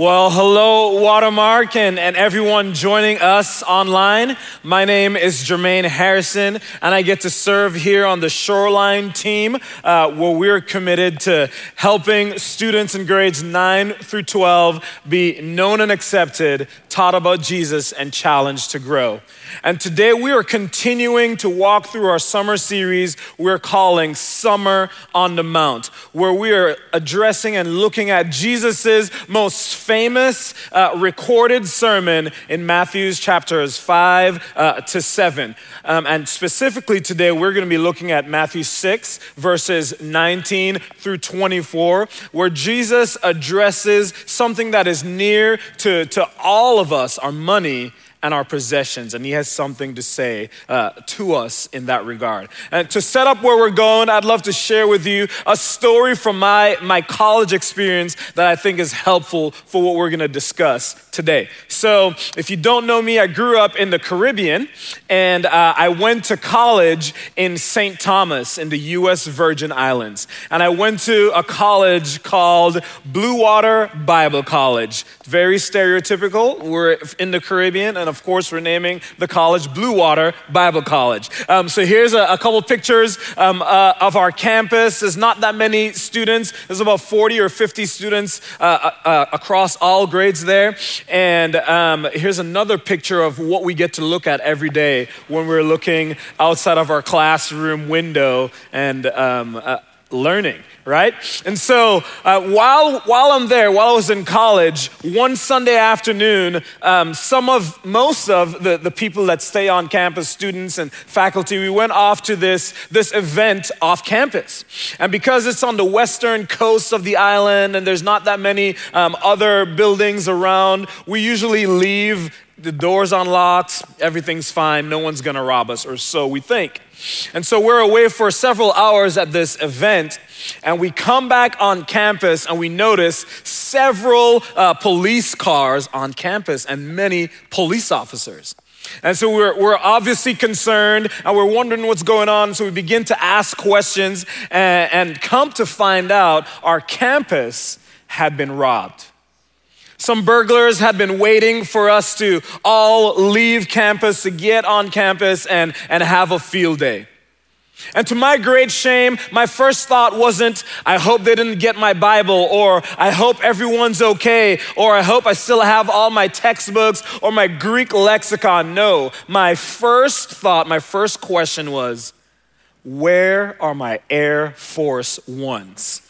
Well, hello, Watermark, and everyone joining us online. My name is Jermaine Harrison, and I get to serve here on the Shoreline team, where we're committed to helping students in grades 9 through 12 be known and accepted, taught about Jesus, and challenged to grow. And today we are continuing to walk through our summer series we're calling Summer on the Mount, where we are addressing and looking at Jesus's most famous recorded sermon in Matthew's chapters 5 to 7. And specifically today, we're going to be looking at Matthew 6, verses 19 through 24, where Jesus addresses something that is near to all of us, our money and our possessions, and he has something to say to us in that regard. And to set up where we're going, I'd love to share with you a story from my college experience that I think is helpful for what we're gonna discuss today. So if you don't know me, I grew up in the Caribbean, and I went to college in St. Thomas in the U.S. Virgin Islands. And I went to a college called Blue Water Bible College. Very stereotypical, we're in the Caribbean, and of course, we're naming the college Blue Water Bible College. So here's a couple pictures of our campus. There's not that many students. There's about 40 or 50 students across all grades there. And here's another picture of what we get to look at every day when we're looking outside of our classroom window and learning, right? And so while I was in college, one Sunday afternoon, most of the people that stay on campus, students and faculty, we went off to this event off campus. And because it's on the western coast of the island and there's not that many other buildings around, we usually leave the doors unlocked, everything's fine, no one's gonna rob us, or so we think. And so we're away for several hours at this event, and we come back on campus and we notice several police cars on campus and many police officers. And so we're obviously concerned and we're wondering what's going on. So we begin to ask questions and come to find out our campus had been robbed. Some burglars had been waiting for us to all leave campus, to get on campus and have a field day. And to my great shame, my first thought wasn't, I hope they didn't get my Bible, or I hope everyone's okay, or I hope I still have all my textbooks or my Greek lexicon. No, my first thought, my first question was, where are my Air Force Ones?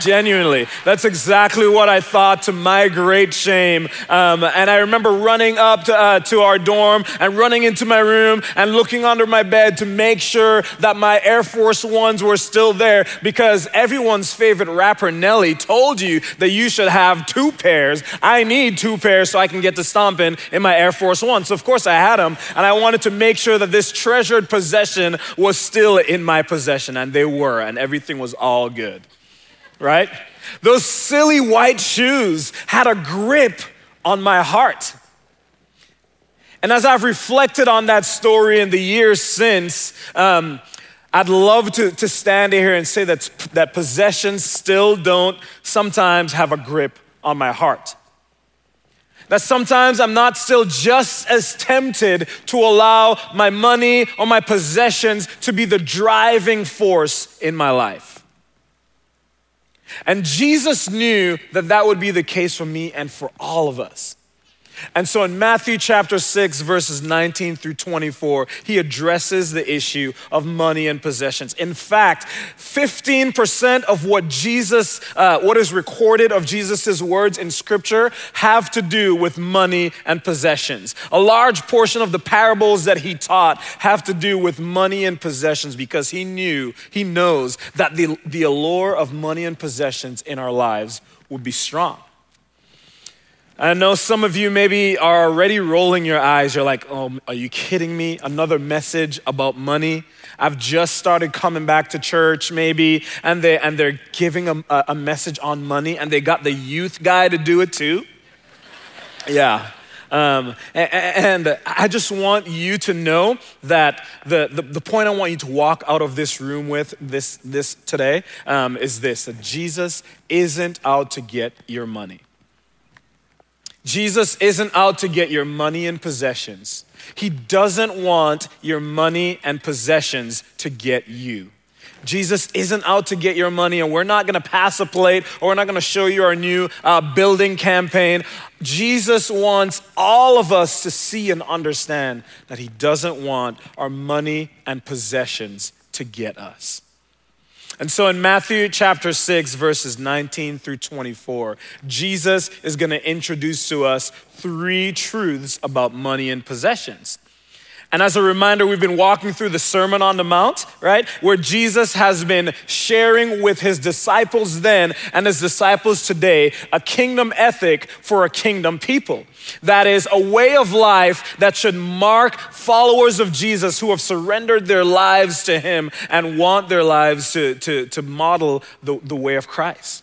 Genuinely, that's exactly what I thought, to my great shame. And I remember running up to our dorm and running into my room and looking under my bed to make sure that my Air Force Ones were still there, because everyone's favorite rapper Nelly told you that you should have 2 pairs. I need 2 pairs so I can get to stomping in my Air Force Ones. So of course I had them, and I wanted to make sure that this treasured possession was still in my possession, and they were, and everything was all good. Right? Those silly white shoes had a grip on my heart. And as I've reflected on that story in the years since, I'd love to stand here and say that possessions still don't sometimes have a grip on my heart. That sometimes I'm not still just as tempted to allow my money or my possessions to be the driving force in my life. And Jesus knew that would be the case for me and for all of us. And so in Matthew chapter 6, verses 19 through 24, he addresses the issue of money and possessions. In fact, 15% of what is recorded of Jesus' words in scripture have to do with money and possessions. A large portion of the parables that he taught have to do with money and possessions, because he knows that the allure of money and possessions in our lives would be strong. I know some of you maybe are already rolling your eyes. You're like, oh, are you kidding me? Another message about money? I've just started coming back to church maybe, and they're giving a message on money, and they got the youth guy to do it too. Yeah. And I just want you to know that the point I want you to walk out of this room with this today is this, that Jesus isn't out to get your money. Jesus isn't out to get your money and possessions. He doesn't want your money and possessions to get you. Jesus isn't out to get your money, and we're not gonna pass a plate, or we're not gonna show you our new building campaign. Jesus wants all of us to see and understand that he doesn't want our money and possessions to get us. And so in Matthew chapter 6, verses 19 through 24, Jesus is gonna introduce to us three truths about money and possessions. And as a reminder, we've been walking through the Sermon on the Mount, right? Where Jesus has been sharing with his disciples then and his disciples today a kingdom ethic for a kingdom people. That is a way of life that should mark followers of Jesus who have surrendered their lives to him and want their lives to model the way of Christ.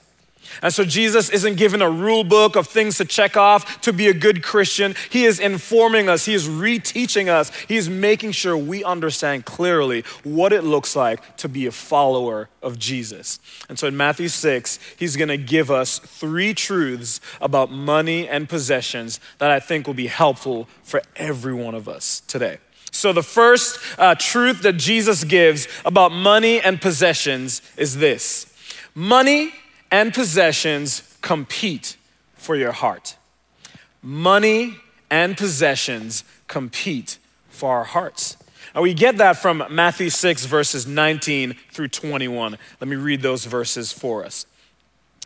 And so Jesus isn't giving a rule book of things to check off to be a good Christian. He is informing us. He is reteaching us. He is making sure we understand clearly what it looks like to be a follower of Jesus. And so in Matthew 6, he's going to give us three truths about money and possessions that I think will be helpful for every one of us today. So the first truth that Jesus gives about money and possessions is this. Money and possessions compete for your heart. Money and possessions compete for our hearts. And we get that from Matthew 6, verses 19 through 21. Let me read those verses for us.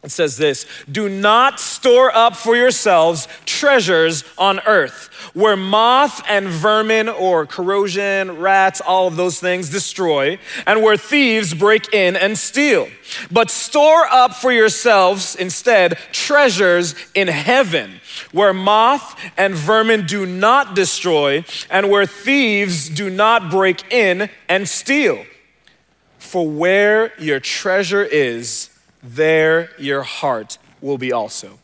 It says this, "Do not store up for yourselves treasures on earth, where moth and vermin or corrosion, rats, all of those things destroy, and where thieves break in and steal. But store up for yourselves instead treasures in heaven, where moth and vermin do not destroy, and where thieves do not break in and steal. For where your treasure is, there your heart will be also."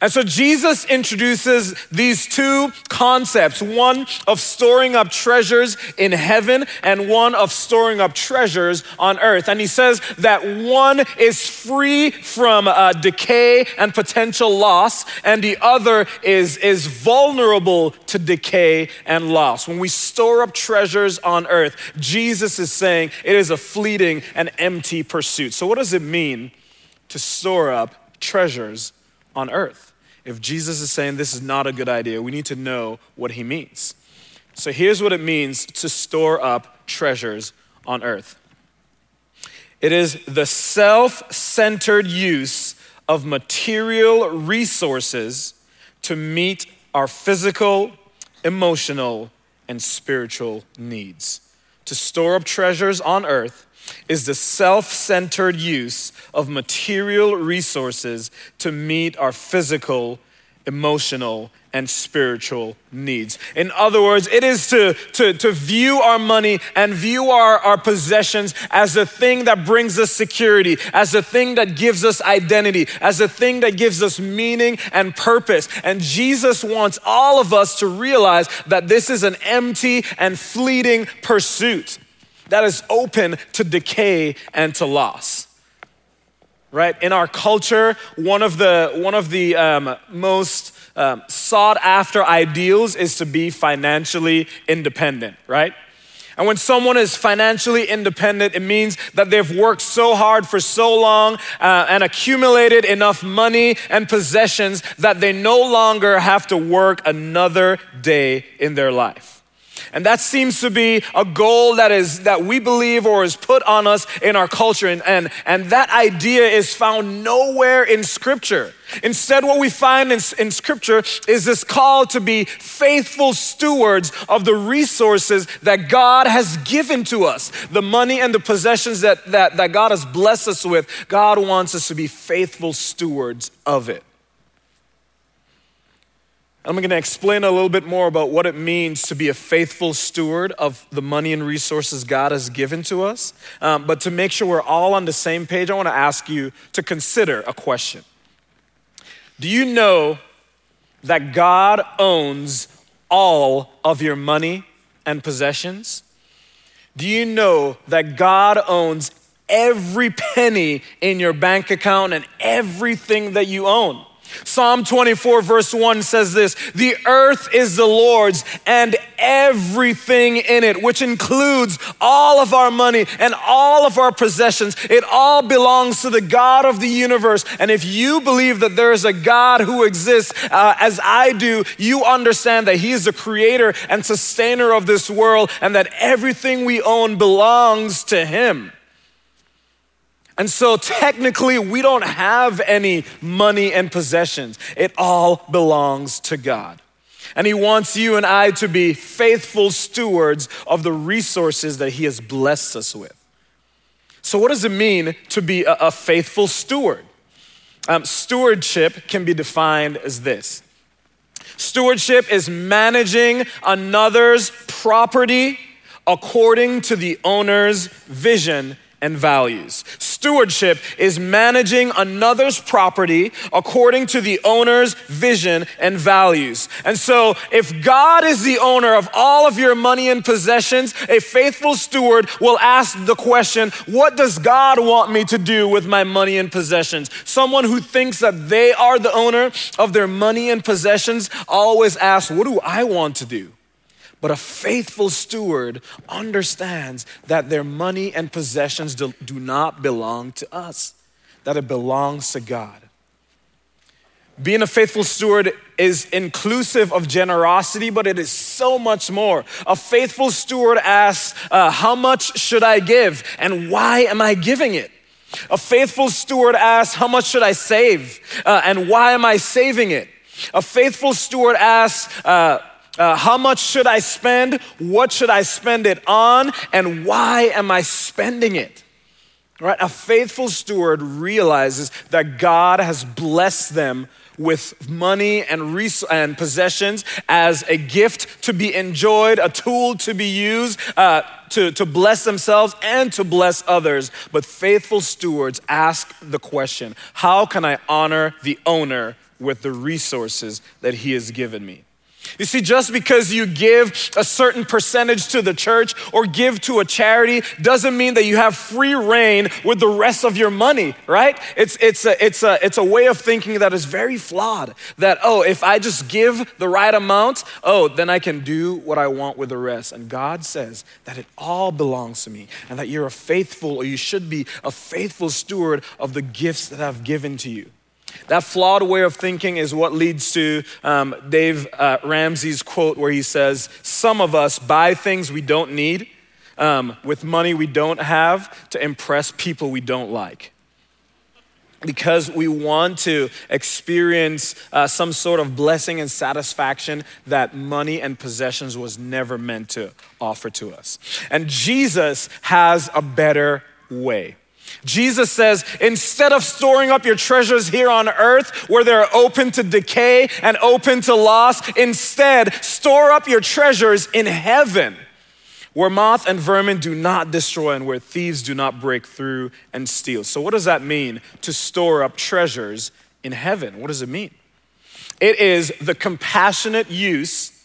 And so Jesus introduces these two concepts, one of storing up treasures in heaven and one of storing up treasures on earth. And he says that one is free from decay and potential loss, and the other is vulnerable to decay and loss. When we store up treasures on earth, Jesus is saying it is a fleeting and empty pursuit. So what does it mean to store up treasures on earth? If Jesus is saying this is not a good idea, we need to know what he means. So here's what it means to store up treasures on earth. It is the self-centered use of material resources to meet our physical, emotional, and spiritual needs. To store up treasures on earth is the self-centered use of material resources to meet our physical, emotional, and spiritual needs. In other words, it is to view our money and view our possessions as the thing that brings us security, as the thing that gives us identity, as the thing that gives us meaning and purpose. And Jesus wants all of us to realize that this is an empty and fleeting pursuit that is open to decay and to loss, right? In our culture, one of the most sought after ideals is to be financially independent, right? And when someone is financially independent, it means that they've worked so hard for so long and accumulated enough money and possessions that they no longer have to work another day in their life. And that seems to be a goal that we believe or is put on us in our culture. And that idea is found nowhere in Scripture. Instead, what we find in Scripture is this call to be faithful stewards of the resources that God has given to us. The money and the possessions that God has blessed us with, God wants us to be faithful stewards of it. I'm gonna explain a little bit more about what it means to be a faithful steward of the money and resources God has given to us. But to make sure we're all on the same page, I wanna ask you to consider a question. Do you know that God owns all of your money and possessions? Do you know that God owns every penny in your bank account and everything that you own? Psalm 24 verse 1 says this, the earth is the Lord's and everything in it, which includes all of our money and all of our possessions. It all belongs to the God of the universe. And if you believe that there is a God who exists as I do, you understand that he is the creator and sustainer of this world and that everything we own belongs to him. And so technically, we don't have any money and possessions. It all belongs to God. And he wants you and I to be faithful stewards of the resources that he has blessed us with. So what does it mean to be a faithful steward? Stewardship can be defined as this. Stewardship is managing another's property according to the owner's vision and values. Stewardship is managing another's property according to the owner's vision and values. And so if God is the owner of all of your money and possessions, a faithful steward will ask the question, what does God want me to do with my money and possessions? Someone who thinks that they are the owner of their money and possessions always asks, what do I want to do? But a faithful steward understands that their money and possessions do not belong to us, that it belongs to God. Being a faithful steward is inclusive of generosity, but it is so much more. A faithful steward asks, how much should I give and why am I giving it? A faithful steward asks, how much should I save and why am I saving it? A faithful steward asks, how much should I spend? What should I spend it on? And why am I spending it? Right? A faithful steward realizes that God has blessed them with money and possessions as a gift to be enjoyed, a tool to be used to bless themselves and to bless others. But faithful stewards ask the question, how can I honor the owner with the resources that he has given me? You see, just because you give a certain percentage to the church or give to a charity doesn't mean that you have free reign with the rest of your money, right? It's a way of thinking that is very flawed, that, if I just give the right amount, then I can do what I want with the rest. And God says that it all belongs to me and that you're a faithful, or you should be a faithful steward of the gifts that I've given to you. That flawed way of thinking is what leads to Dave Ramsey's quote where he says, some of us buy things we don't need with money we don't have to impress people we don't like. Because we want to experience some sort of blessing and satisfaction that money and possessions was never meant to offer to us. And Jesus has a better way. Jesus says, instead of storing up your treasures here on earth where they're open to decay and open to loss, instead store up your treasures in heaven where moth and vermin do not destroy and where thieves do not break through and steal. So what does that mean to store up treasures in heaven? What does it mean? It is the compassionate use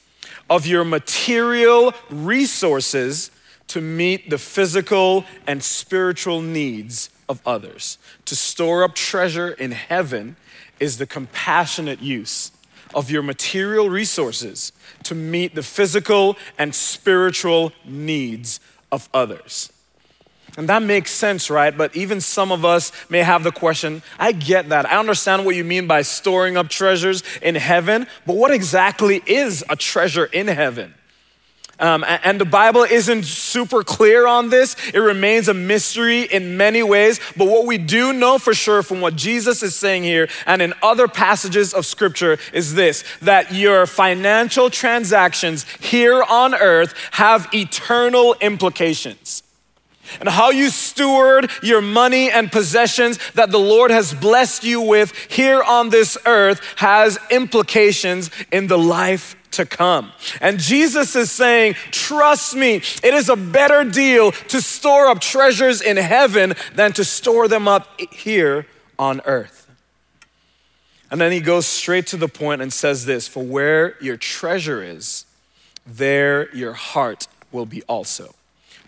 of your material resources to meet the physical and spiritual needs of others. To store up treasure in heaven is the compassionate use of your material resources to meet the physical and spiritual needs of others. And that makes sense, right? But even some of us may have the question, I get that. I understand what you mean by storing up treasures in heaven, but what exactly is a treasure in heaven? And the Bible isn't super clear on this. It remains a mystery in many ways. But what we do know for sure from what Jesus is saying here and in other passages of scripture is this, that your financial transactions here on earth have eternal implications. And how you steward your money and possessions that the Lord has blessed you with here on this earth has implications in the life to come. And Jesus is saying, trust me, it is a better deal to store up treasures in heaven than to store them up here on earth. And then he goes straight to the point and says this, for where your treasure is, there your heart will be also.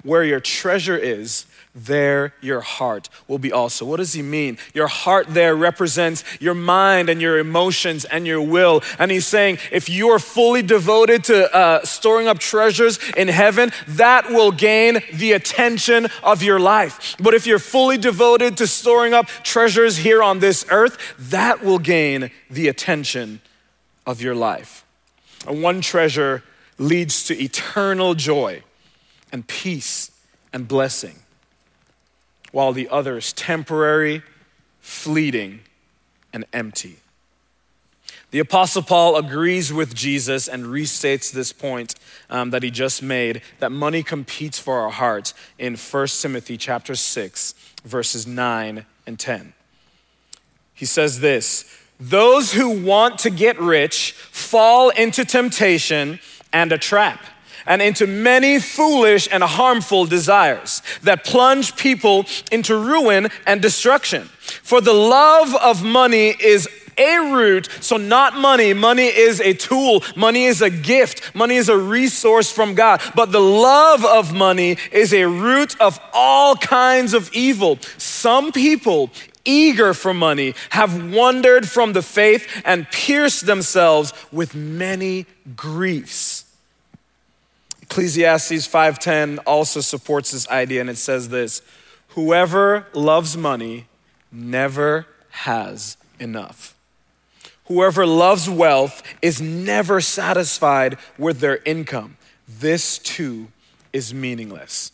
Where your treasure is, there your heart will be also. What does he mean? Your heart there represents your mind and your emotions and your will. And he's saying, if you are fully devoted to storing up treasures in heaven, that will gain the attention of your life. But if you're fully devoted to storing up treasures here on this earth, that will gain the attention of your life. And one treasure leads to eternal joy and peace and blessing, while the other is temporary, fleeting, and empty. The Apostle Paul agrees with Jesus and restates this point that he just made, that money competes for our hearts in 1 Timothy chapter 6, verses 9 and 10. He says this, "Those who want to get rich fall into temptation and a trap, and into many foolish and harmful desires that plunge people into ruin and destruction. For the love of money is a root," so not money. Money is a tool. Money is a gift. Money is a resource from God. "But the love of money is a root of all kinds of evil. Some people, eager for money, have wandered from the faith and pierced themselves with many griefs." Ecclesiastes 5:10 also supports this idea, and it says this, "Whoever loves money never has enough. Whoever loves wealth is never satisfied with their income. This too is meaningless."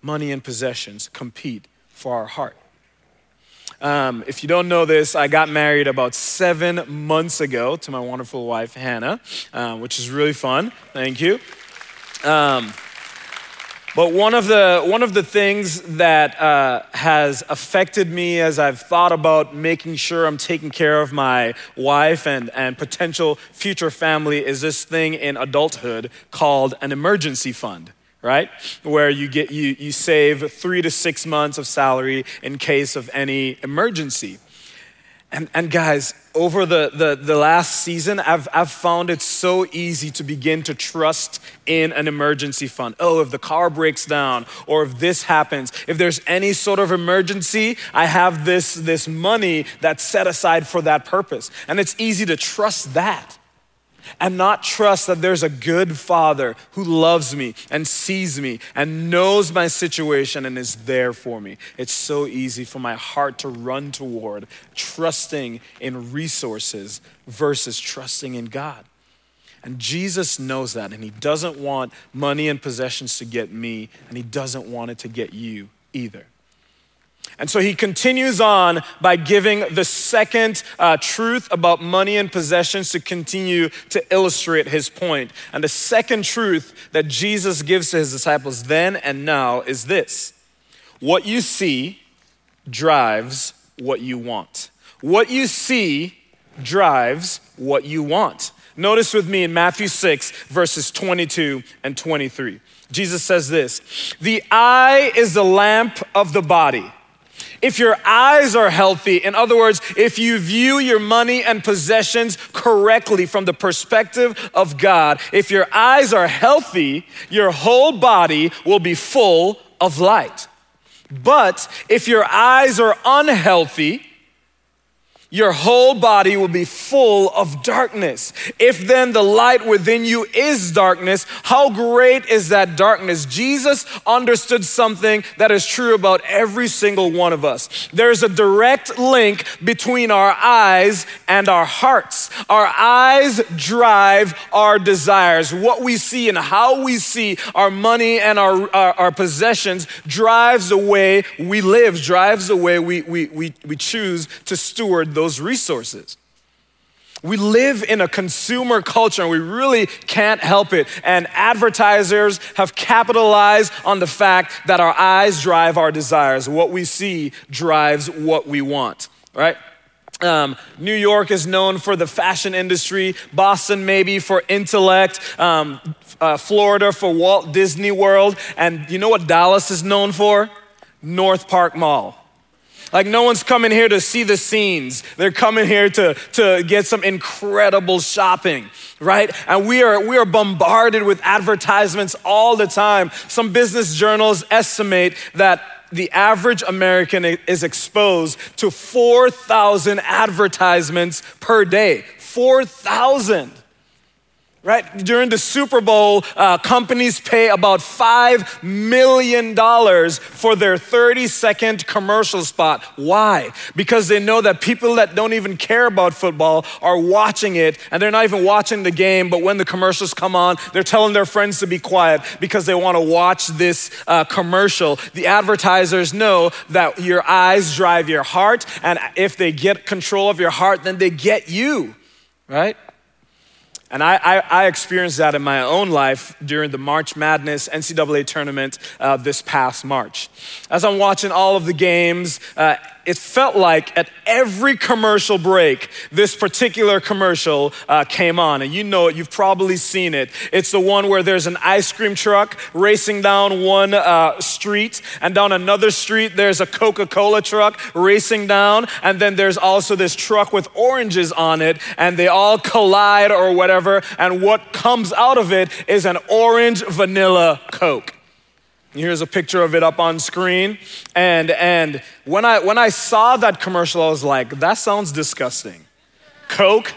Money and possessions compete for our heart. If you don't know this, I got married about 7 months ago to my wonderful wife, Hannah, which is really fun. Thank you. But one of the things that has affected me as I've thought about making sure I'm taking care of my wife and potential future family is this thing in adulthood called an emergency fund, right? Where you save 3 to 6 months of salary in case of any emergency. And guys, over the last season, I've found it so easy to begin to trust in an emergency fund. Oh, if the car breaks down, or if this happens, if there's any sort of emergency, I have this money that's set aside for that purpose. And it's easy to trust that and not trust that there's a good Father who loves me and sees me and knows my situation and is there for me. It's so easy for my heart to run toward trusting in resources versus trusting in God. And Jesus knows that, and he doesn't want money and possessions to get me, and he doesn't want it to get you either. And so he continues on by giving the second truth about money and possessions to continue to illustrate his point. And the second truth that Jesus gives to his disciples then and now is this: what you see drives what you want. What you see drives what you want. Notice with me in Matthew 6, verses 22 and 23. Jesus says this, "The eye is the lamp of the body. If your eyes are healthy," in other words, if you view your money and possessions correctly from the perspective of God, if your eyes are healthy, your whole body will be full of light. But if your eyes are unhealthy, your whole body will be full of darkness. If then the light within you is darkness, how great is that darkness?" Jesus understood something that is true about every single one of us. There's a direct link between our eyes and our hearts. Our eyes drive our desires. What we see and how we see our money and our possessions drives the way we live, drives the way we choose to steward those resources. We live in a consumer culture, and we really can't help it. And advertisers have capitalized on the fact that our eyes drive our desires. What we see drives what we want, right? New York is known for the fashion industry, Boston maybe for intellect, Florida for Walt Disney World. And you know what Dallas is known for? North Park Mall. Like, no one's coming here to see the scenes. They're coming here to get some incredible shopping, right? And we are bombarded with advertisements all the time. Some business journals estimate that the average American is exposed to 4,000 advertisements per day. 4,000. Right? During the Super Bowl, companies pay about $5 million for their 30-second commercial spot. Why? Because they know that people that don't even care about football are watching it, and they're not even watching the game, but when the commercials come on, they're telling their friends to be quiet because they want to watch this commercial. The advertisers know that your eyes drive your heart, and if they get control of your heart, then they get you, right? And I experienced that in my own life during the March Madness NCAA tournament this past March. As I'm watching all of the games, it felt like at every commercial break, this particular commercial came on. And you know it, you've probably seen it. It's the one where there's an ice cream truck racing down one street, and down another street, there's a Coca-Cola truck racing down, and then there's also this truck with oranges on it, and they all collide or whatever, and what comes out of it is an orange vanilla Coke. Here's a picture of it up on screen. And when I saw that commercial, I was like, that sounds disgusting. Coke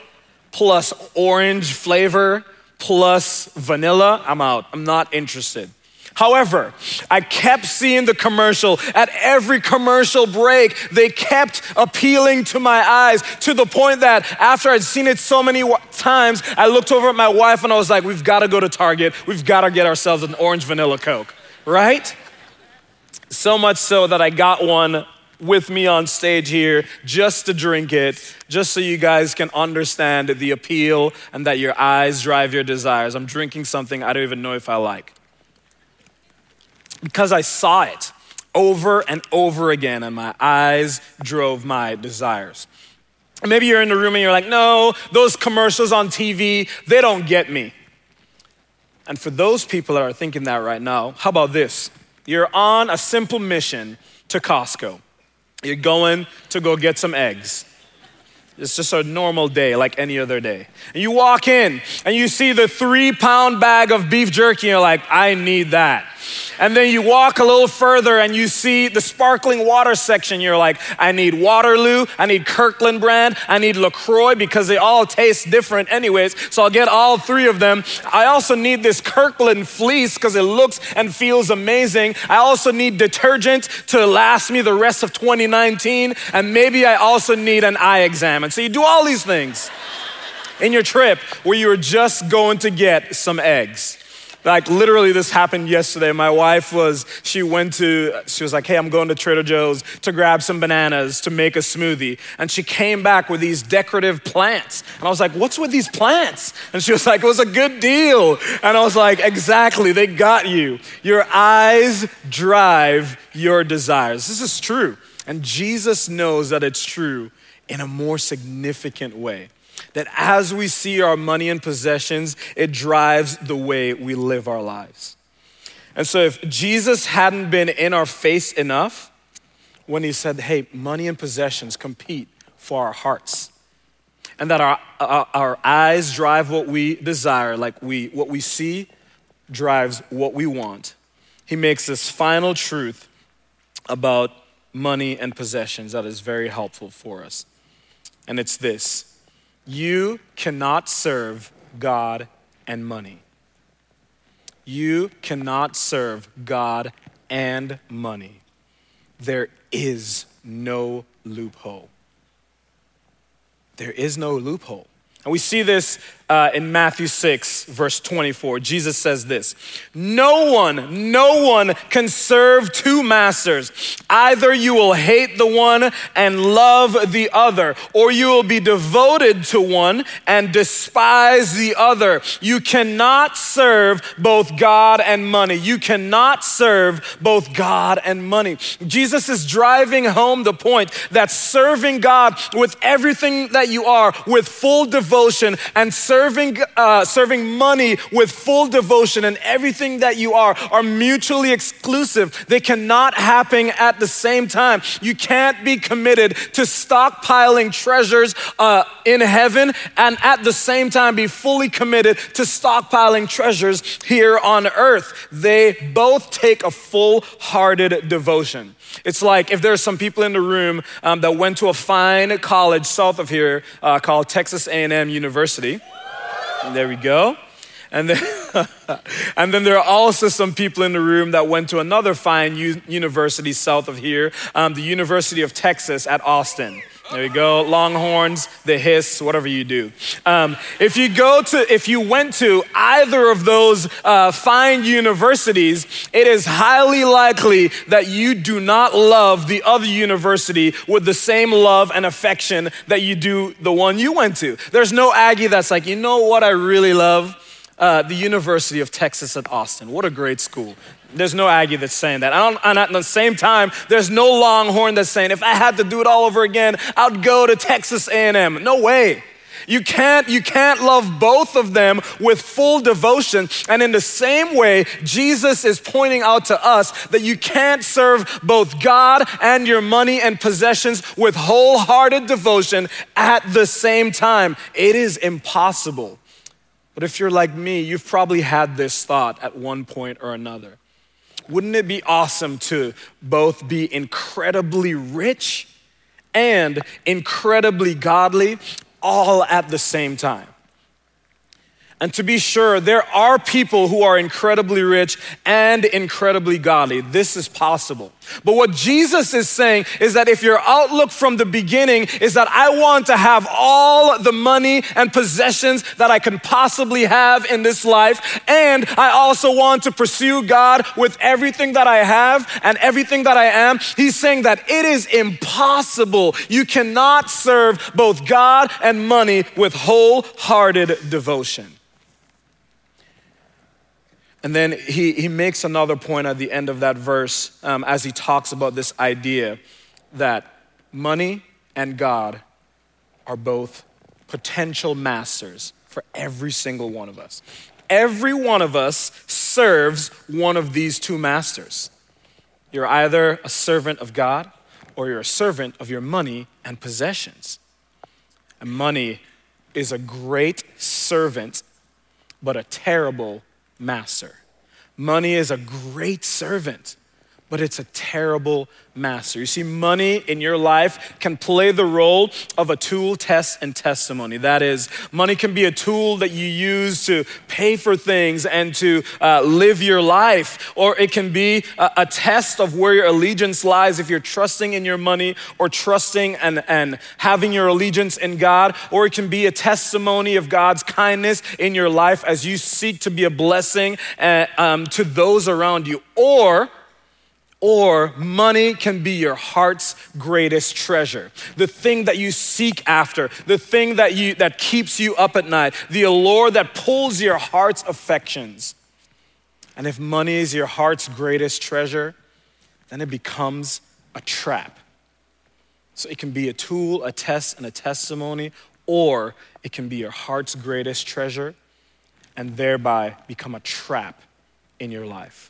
plus orange flavor plus vanilla, I'm out. I'm not interested. However, I kept seeing the commercial. At every commercial break, they kept appealing to my eyes, to the point that after I'd seen it so many times, I looked over at my wife and I was like, we've got to go to Target. We've got to get ourselves an orange vanilla Coke. Right? So much so that I got one with me on stage here just to drink it, just so you guys can understand the appeal and that your eyes drive your desires. I'm drinking something I don't even know if I like. Because I saw it over and over again, and my eyes drove my desires. Maybe you're in the room and you're like, no, those commercials on TV, they don't get me. And for those people that are thinking that right now, how about this? You're on a simple mission to Costco. You're going to go get some eggs. It's just a normal day like any other day. And you walk in and you see the 3-pound bag of beef jerky. You're like, I need that. And then you walk a little further and you see the sparkling water section. You're like, I need Waterloo, I need Kirkland brand, I need LaCroix because they all taste different anyways. So I'll get all three of them. I also need this Kirkland fleece because it looks and feels amazing. I also need detergent to last me the rest of 2019. And maybe I also need an eye exam. And so you do all these things in your trip where you were just going to get some eggs. Like literally this happened yesterday. My wife she was like, hey, I'm going to Trader Joe's to grab some bananas to make a smoothie. And she came back with these decorative plants. And I was like, what's with these plants? And she was like, it was a good deal. And I was like, exactly, they got you. Your eyes drive your desires. This is true. And Jesus knows that it's true in a more significant way. That as we see our money and possessions, it drives the way we live our lives. And so if Jesus hadn't been in our face enough when he said, hey, money and possessions compete for our hearts, and that our eyes drive what we desire, like what we see drives what we want, he makes this final truth about money and possessions that is very helpful for us. And it's this: you cannot serve God and money. You cannot serve God and money. There is no loophole. There is no loophole. And we see this in Matthew 6, verse 24. Jesus says this: No one can serve two masters. Either you will hate the one and love the other, or you will be devoted to one and despise the other. You cannot serve both God and money. You cannot serve both God and money. Jesus is driving home the point that serving God with everything that you are, with full devotion, and serving money with full devotion and everything that you are mutually exclusive. They cannot happen at the same time. You can't be committed to stockpiling treasures in heaven and at the same time be fully committed to stockpiling treasures here on earth. They both take a full-hearted devotion. It's like if there's some people in the room that went to a fine college south of here called Texas A&M University. And there we go. And then, and then there are also some people in the room that went to another fine university south of here, the University of Texas at Austin. There you go, Longhorns, the hiss, whatever you do. If you went to either of those fine universities, it is highly likely that you do not love the other university with the same love and affection that you do the one you went to. There's no Aggie that's like, you know what I really love? The University of Texas at Austin. What a great school. There's no Aggie that's saying that. And at the same time, there's no Longhorn that's saying, if I had to do it all over again, I'd go to Texas A&M. No way. You can't love both of them with full devotion. And in the same way, Jesus is pointing out to us that you can't serve both God and your money and possessions with wholehearted devotion at the same time. It is impossible. But if you're like me, you've probably had this thought at one point or another. Wouldn't it be awesome to both be incredibly rich and incredibly godly all at the same time? And to be sure, there are people who are incredibly rich and incredibly godly. This is possible. But what Jesus is saying is that if your outlook from the beginning is that I want to have all the money and possessions that I can possibly have in this life, and I also want to pursue God with everything that I have and everything that I am, he's saying that it is impossible. You cannot serve both God and money with wholehearted devotion. And then he makes another point at the end of that verse as he talks about this idea that money and God are both potential masters for every single one of us. Every one of us serves one of these two masters. You're either a servant of God or you're a servant of your money and possessions. And money is a great servant, but a terrible master. Money is a great servant, but it's a terrible master. You see, money in your life can play the role of a tool, test, and testimony. That is, money can be a tool that you use to pay for things and to live your life, or it can be a test of where your allegiance lies if you're trusting in your money or trusting and having your allegiance in God, or it can be a testimony of God's kindness in your life as you seek to be a blessing to those around you, or money can be your heart's greatest treasure. The thing that you seek after, the thing that keeps you up at night, the allure that pulls your heart's affections. And if money is your heart's greatest treasure, then it becomes a trap. So it can be a tool, a test, and a testimony, or it can be your heart's greatest treasure and thereby become a trap in your life.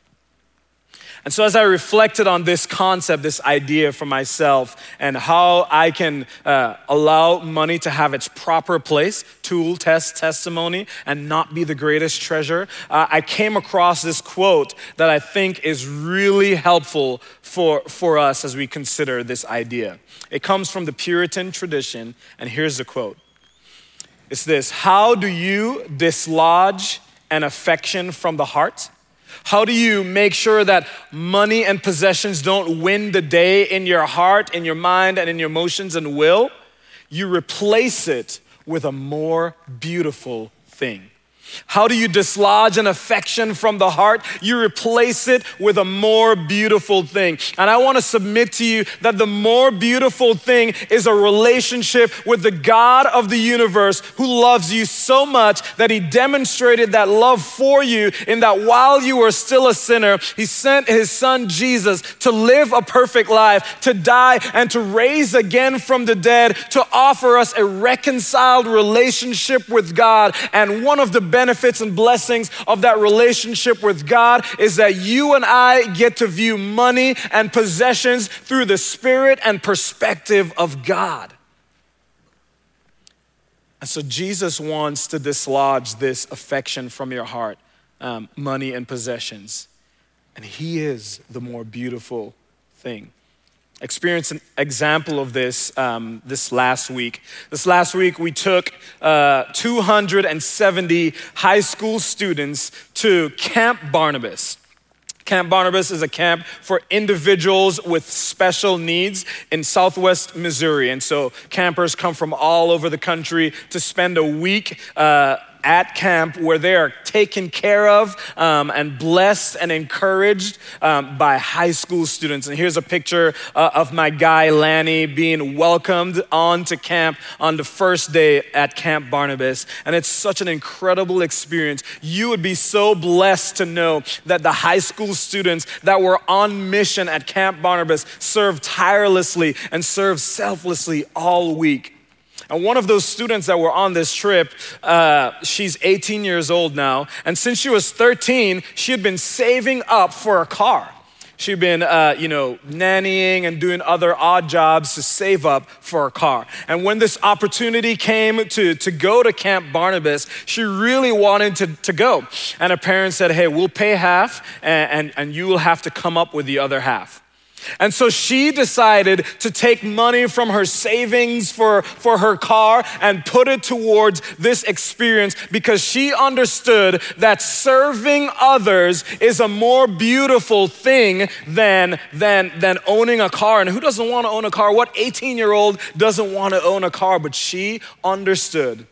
And so as I reflected on this concept, this idea for myself and how I can allow money to have its proper place, tool, test, testimony, and not be the greatest treasure, I came across this quote that I think is really helpful for us as we consider this idea. It comes from the Puritan tradition, and here's the quote. It's this: how do you dislodge an affection from the heart? How do you make sure that money and possessions don't win the day in your heart, in your mind, and in your emotions and will? You replace it with a more beautiful thing. How do you dislodge an affection from the heart? You replace it with a more beautiful thing. And I want to submit to you that the more beautiful thing is a relationship with the God of the universe who loves you so much that he demonstrated that love for you in that while you were still a sinner, he sent his son Jesus to live a perfect life, to die and to rise again from the dead, to offer us a reconciled relationship with God. And one of the benefits and blessings of that relationship with God is that you and I get to view money and possessions through the spirit and perspective of God. And so Jesus wants to dislodge this affection from your heart, money and possessions. And he is the more beautiful thing. experienced an example of this this last week. This last week, we took 270 high school students to Camp Barnabas. Camp Barnabas is a camp for individuals with special needs in Southwest Missouri. And so campers come from all over the country to spend a week at camp where they are taken care of and blessed and encouraged by high school students. And here's a picture of my guy Lanny being welcomed onto camp on the first day at Camp Barnabas. And it's such an incredible experience. You would be so blessed to know that the high school students that were on mission at Camp Barnabas served tirelessly and served selflessly all week. And one of those students that were on this trip, she's 18 years old now. And since she was 13, she had been saving up for a car. She'd been, nannying and doing other odd jobs to save up for a car. And when this opportunity came to go to Camp Barnabas, she really wanted to go. And her parents said, hey, we'll pay half and you will have to come up with the other half. And so she decided to take money from her savings for her car and put it towards this experience because she understood that serving others is a more beautiful thing than owning a car. And who doesn't want to own a car? What 18-year-old doesn't want to own a car? But she understood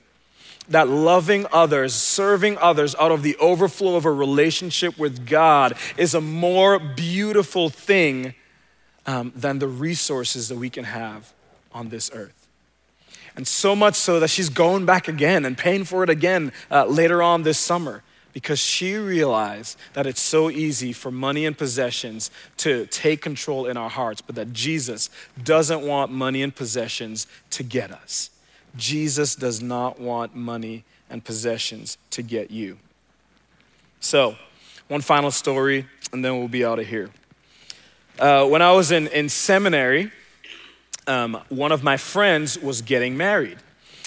that loving others, serving others out of the overflow of a relationship with God is a more beautiful thing than the resources that we can have on this earth. And so much so that she's going back again and paying for it again later on this summer because she realized that it's so easy for money and possessions to take control in our hearts, but that Jesus doesn't want money and possessions to get us. Jesus does not want money and possessions to get you. So, one final story and then we'll be out of here. When I was in seminary, one of my friends was getting married.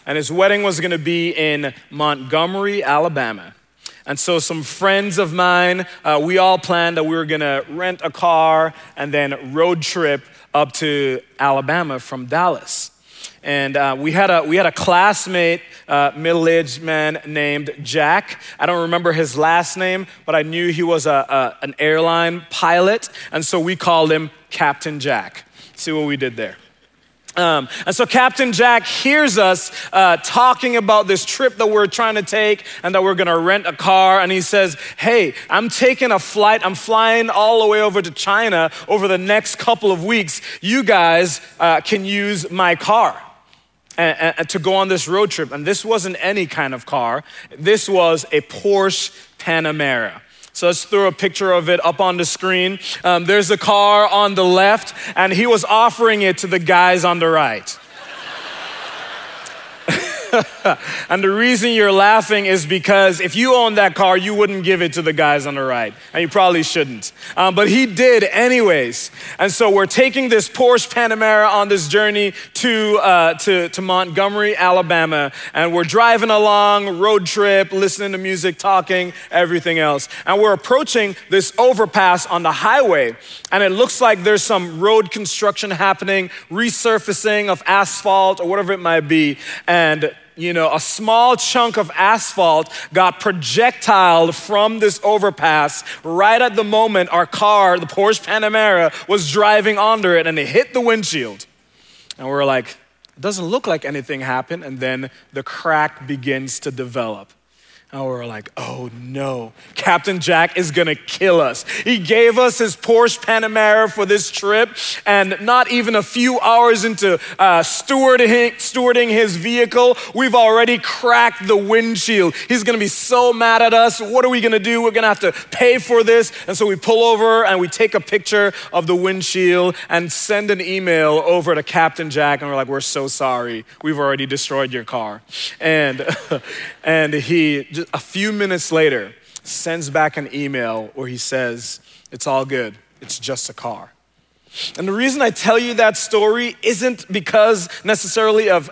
And his wedding was going to be in Montgomery, Alabama. And so some friends of mine, we all planned that we were going to rent a car and then road trip up to Alabama from Dallas. And we had a classmate, middle-aged man named Jack. I don't remember his last name, but I knew he was an airline pilot. And so we called him Captain Jack. See what we did there. And so Captain Jack hears us talking about this trip that we're trying to take and that we're going to rent a car. And he says, hey, I'm taking a flight. I'm flying all the way over to China over the next couple of weeks. You guys can use my car and to go on this road trip. And this wasn't any kind of car. This was a Porsche Panamera. So let's throw a picture of it up on the screen. There's a car on the left, and he was offering it to the guys on the right. And the reason you're laughing is because if you owned that car, you wouldn't give it to the guys on the right. And you probably shouldn't. But he did anyways. And so we're taking this Porsche Panamera on this journey to Montgomery, Alabama. And we're driving along, road trip, listening to music, talking, everything else. And we're approaching this overpass on the highway. And it looks like there's some road construction happening, resurfacing of asphalt or whatever it might be. And a small chunk of asphalt got projectiled from this overpass right at the moment our car, the Porsche Panamera, was driving under it, and it hit the windshield. And we're like, it doesn't look like anything happened. And then the crack begins to develop. And we're like, oh no, Captain Jack is gonna kill us. He gave us his Porsche Panamera for this trip, and not even a few hours into stewarding his vehicle, we've already cracked the windshield. He's gonna be so mad at us. What are we gonna do? We're gonna have to pay for this. And so we pull over and we take a picture of the windshield and send an email over to Captain Jack, and we're like, we're so sorry. We've already destroyed your car. And he just a few minutes later, sends back an email where he says, it's all good, it's just a car. And the reason I tell you that story isn't because necessarily of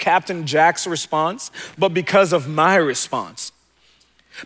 Captain Jack's response, but because of my response.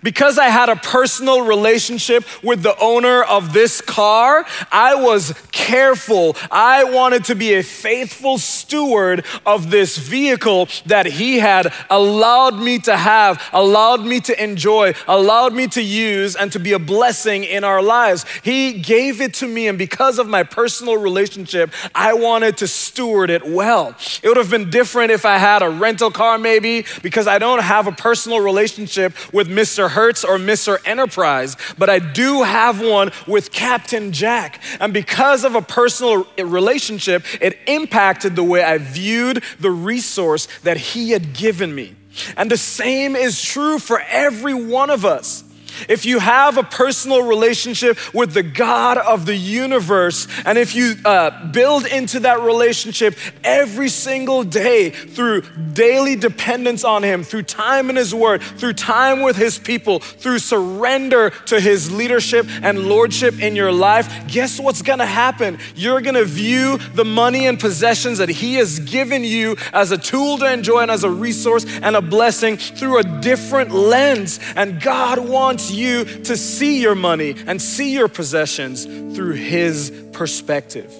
Because I had a personal relationship with the owner of this car, I was careful. I wanted to be a faithful steward of this vehicle that he had allowed me to have, allowed me to enjoy, allowed me to use, and to be a blessing in our lives. He gave it to me, and because of my personal relationship, I wanted to steward it well. It would have been different if I had a rental car maybe, because I don't have a personal relationship with Mr. Hertz or Mr. Enterprise, but I do have one with Captain Jack. And because of a personal relationship, it impacted the way I viewed the resource that he had given me. And the same is true for every one of us. If you have a personal relationship with the God of the universe, and if you build into that relationship every single day through daily dependence on him, through time in his word, through time with his people, through surrender to his leadership and lordship in your life, guess what's gonna happen? You're gonna view the money and possessions that he has given you as a tool to enjoy and as a resource and a blessing through a different lens. And God wants you to see your money and see your possessions through his perspective.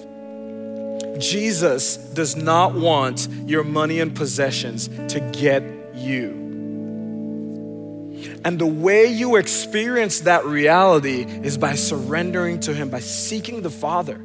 Jesus does not want your money and possessions to get you. And the way you experience that reality is by surrendering to him, by seeking the Father,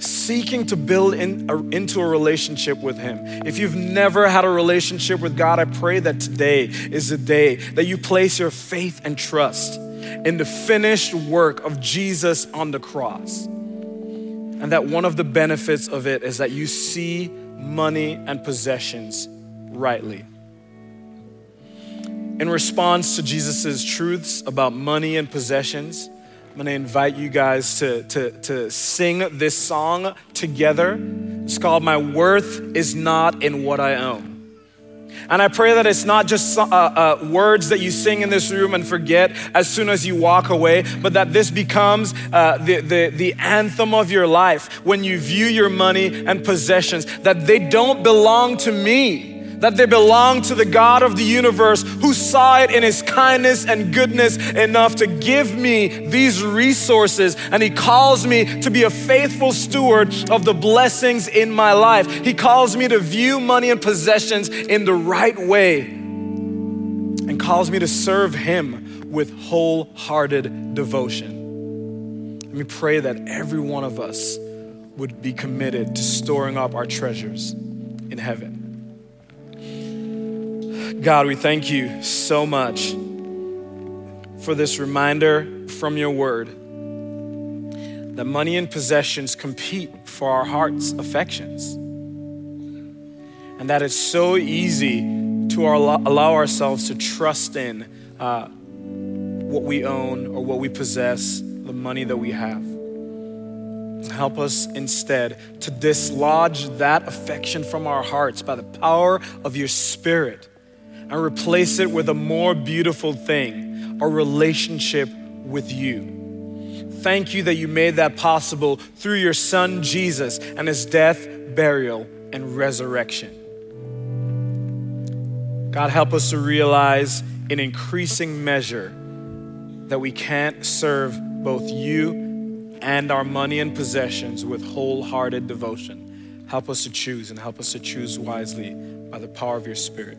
seeking to build into a relationship with him. If you've never had a relationship with God, I pray that today is the day that you place your faith and trust in the finished work of Jesus on the cross. And that one of the benefits of it is that you see money and possessions rightly. In response to Jesus's truths about money and possessions, I'm gonna invite you guys to sing this song together. It's called My Worth Is Not in What I Own. And I pray that it's not just words that you sing in this room and forget as soon as you walk away, but that this becomes the anthem of your life when you view your money and possessions, that they don't belong to me, that they belong to the God of the universe who saw it in his kindness and goodness enough to give me these resources. And he calls me to be a faithful steward of the blessings in my life. He calls me to view money and possessions in the right way and calls me to serve him with wholehearted devotion. Let me pray that every one of us would be committed to storing up our treasures in heaven. God, we thank you so much for this reminder from your word that money and possessions compete for our heart's affections, and that it's so easy to allow ourselves to trust in what we own or what we possess, the money that we have. Help us instead to dislodge that affection from our hearts by the power of your Spirit, and replace it with a more beautiful thing, a relationship with you. Thank you that you made that possible through your Son, Jesus, and his death, burial, and resurrection. God, help us to realize in increasing measure that we can't serve both you and our money and possessions with wholehearted devotion. Help us to choose, and help us to choose wisely by the power of your Spirit.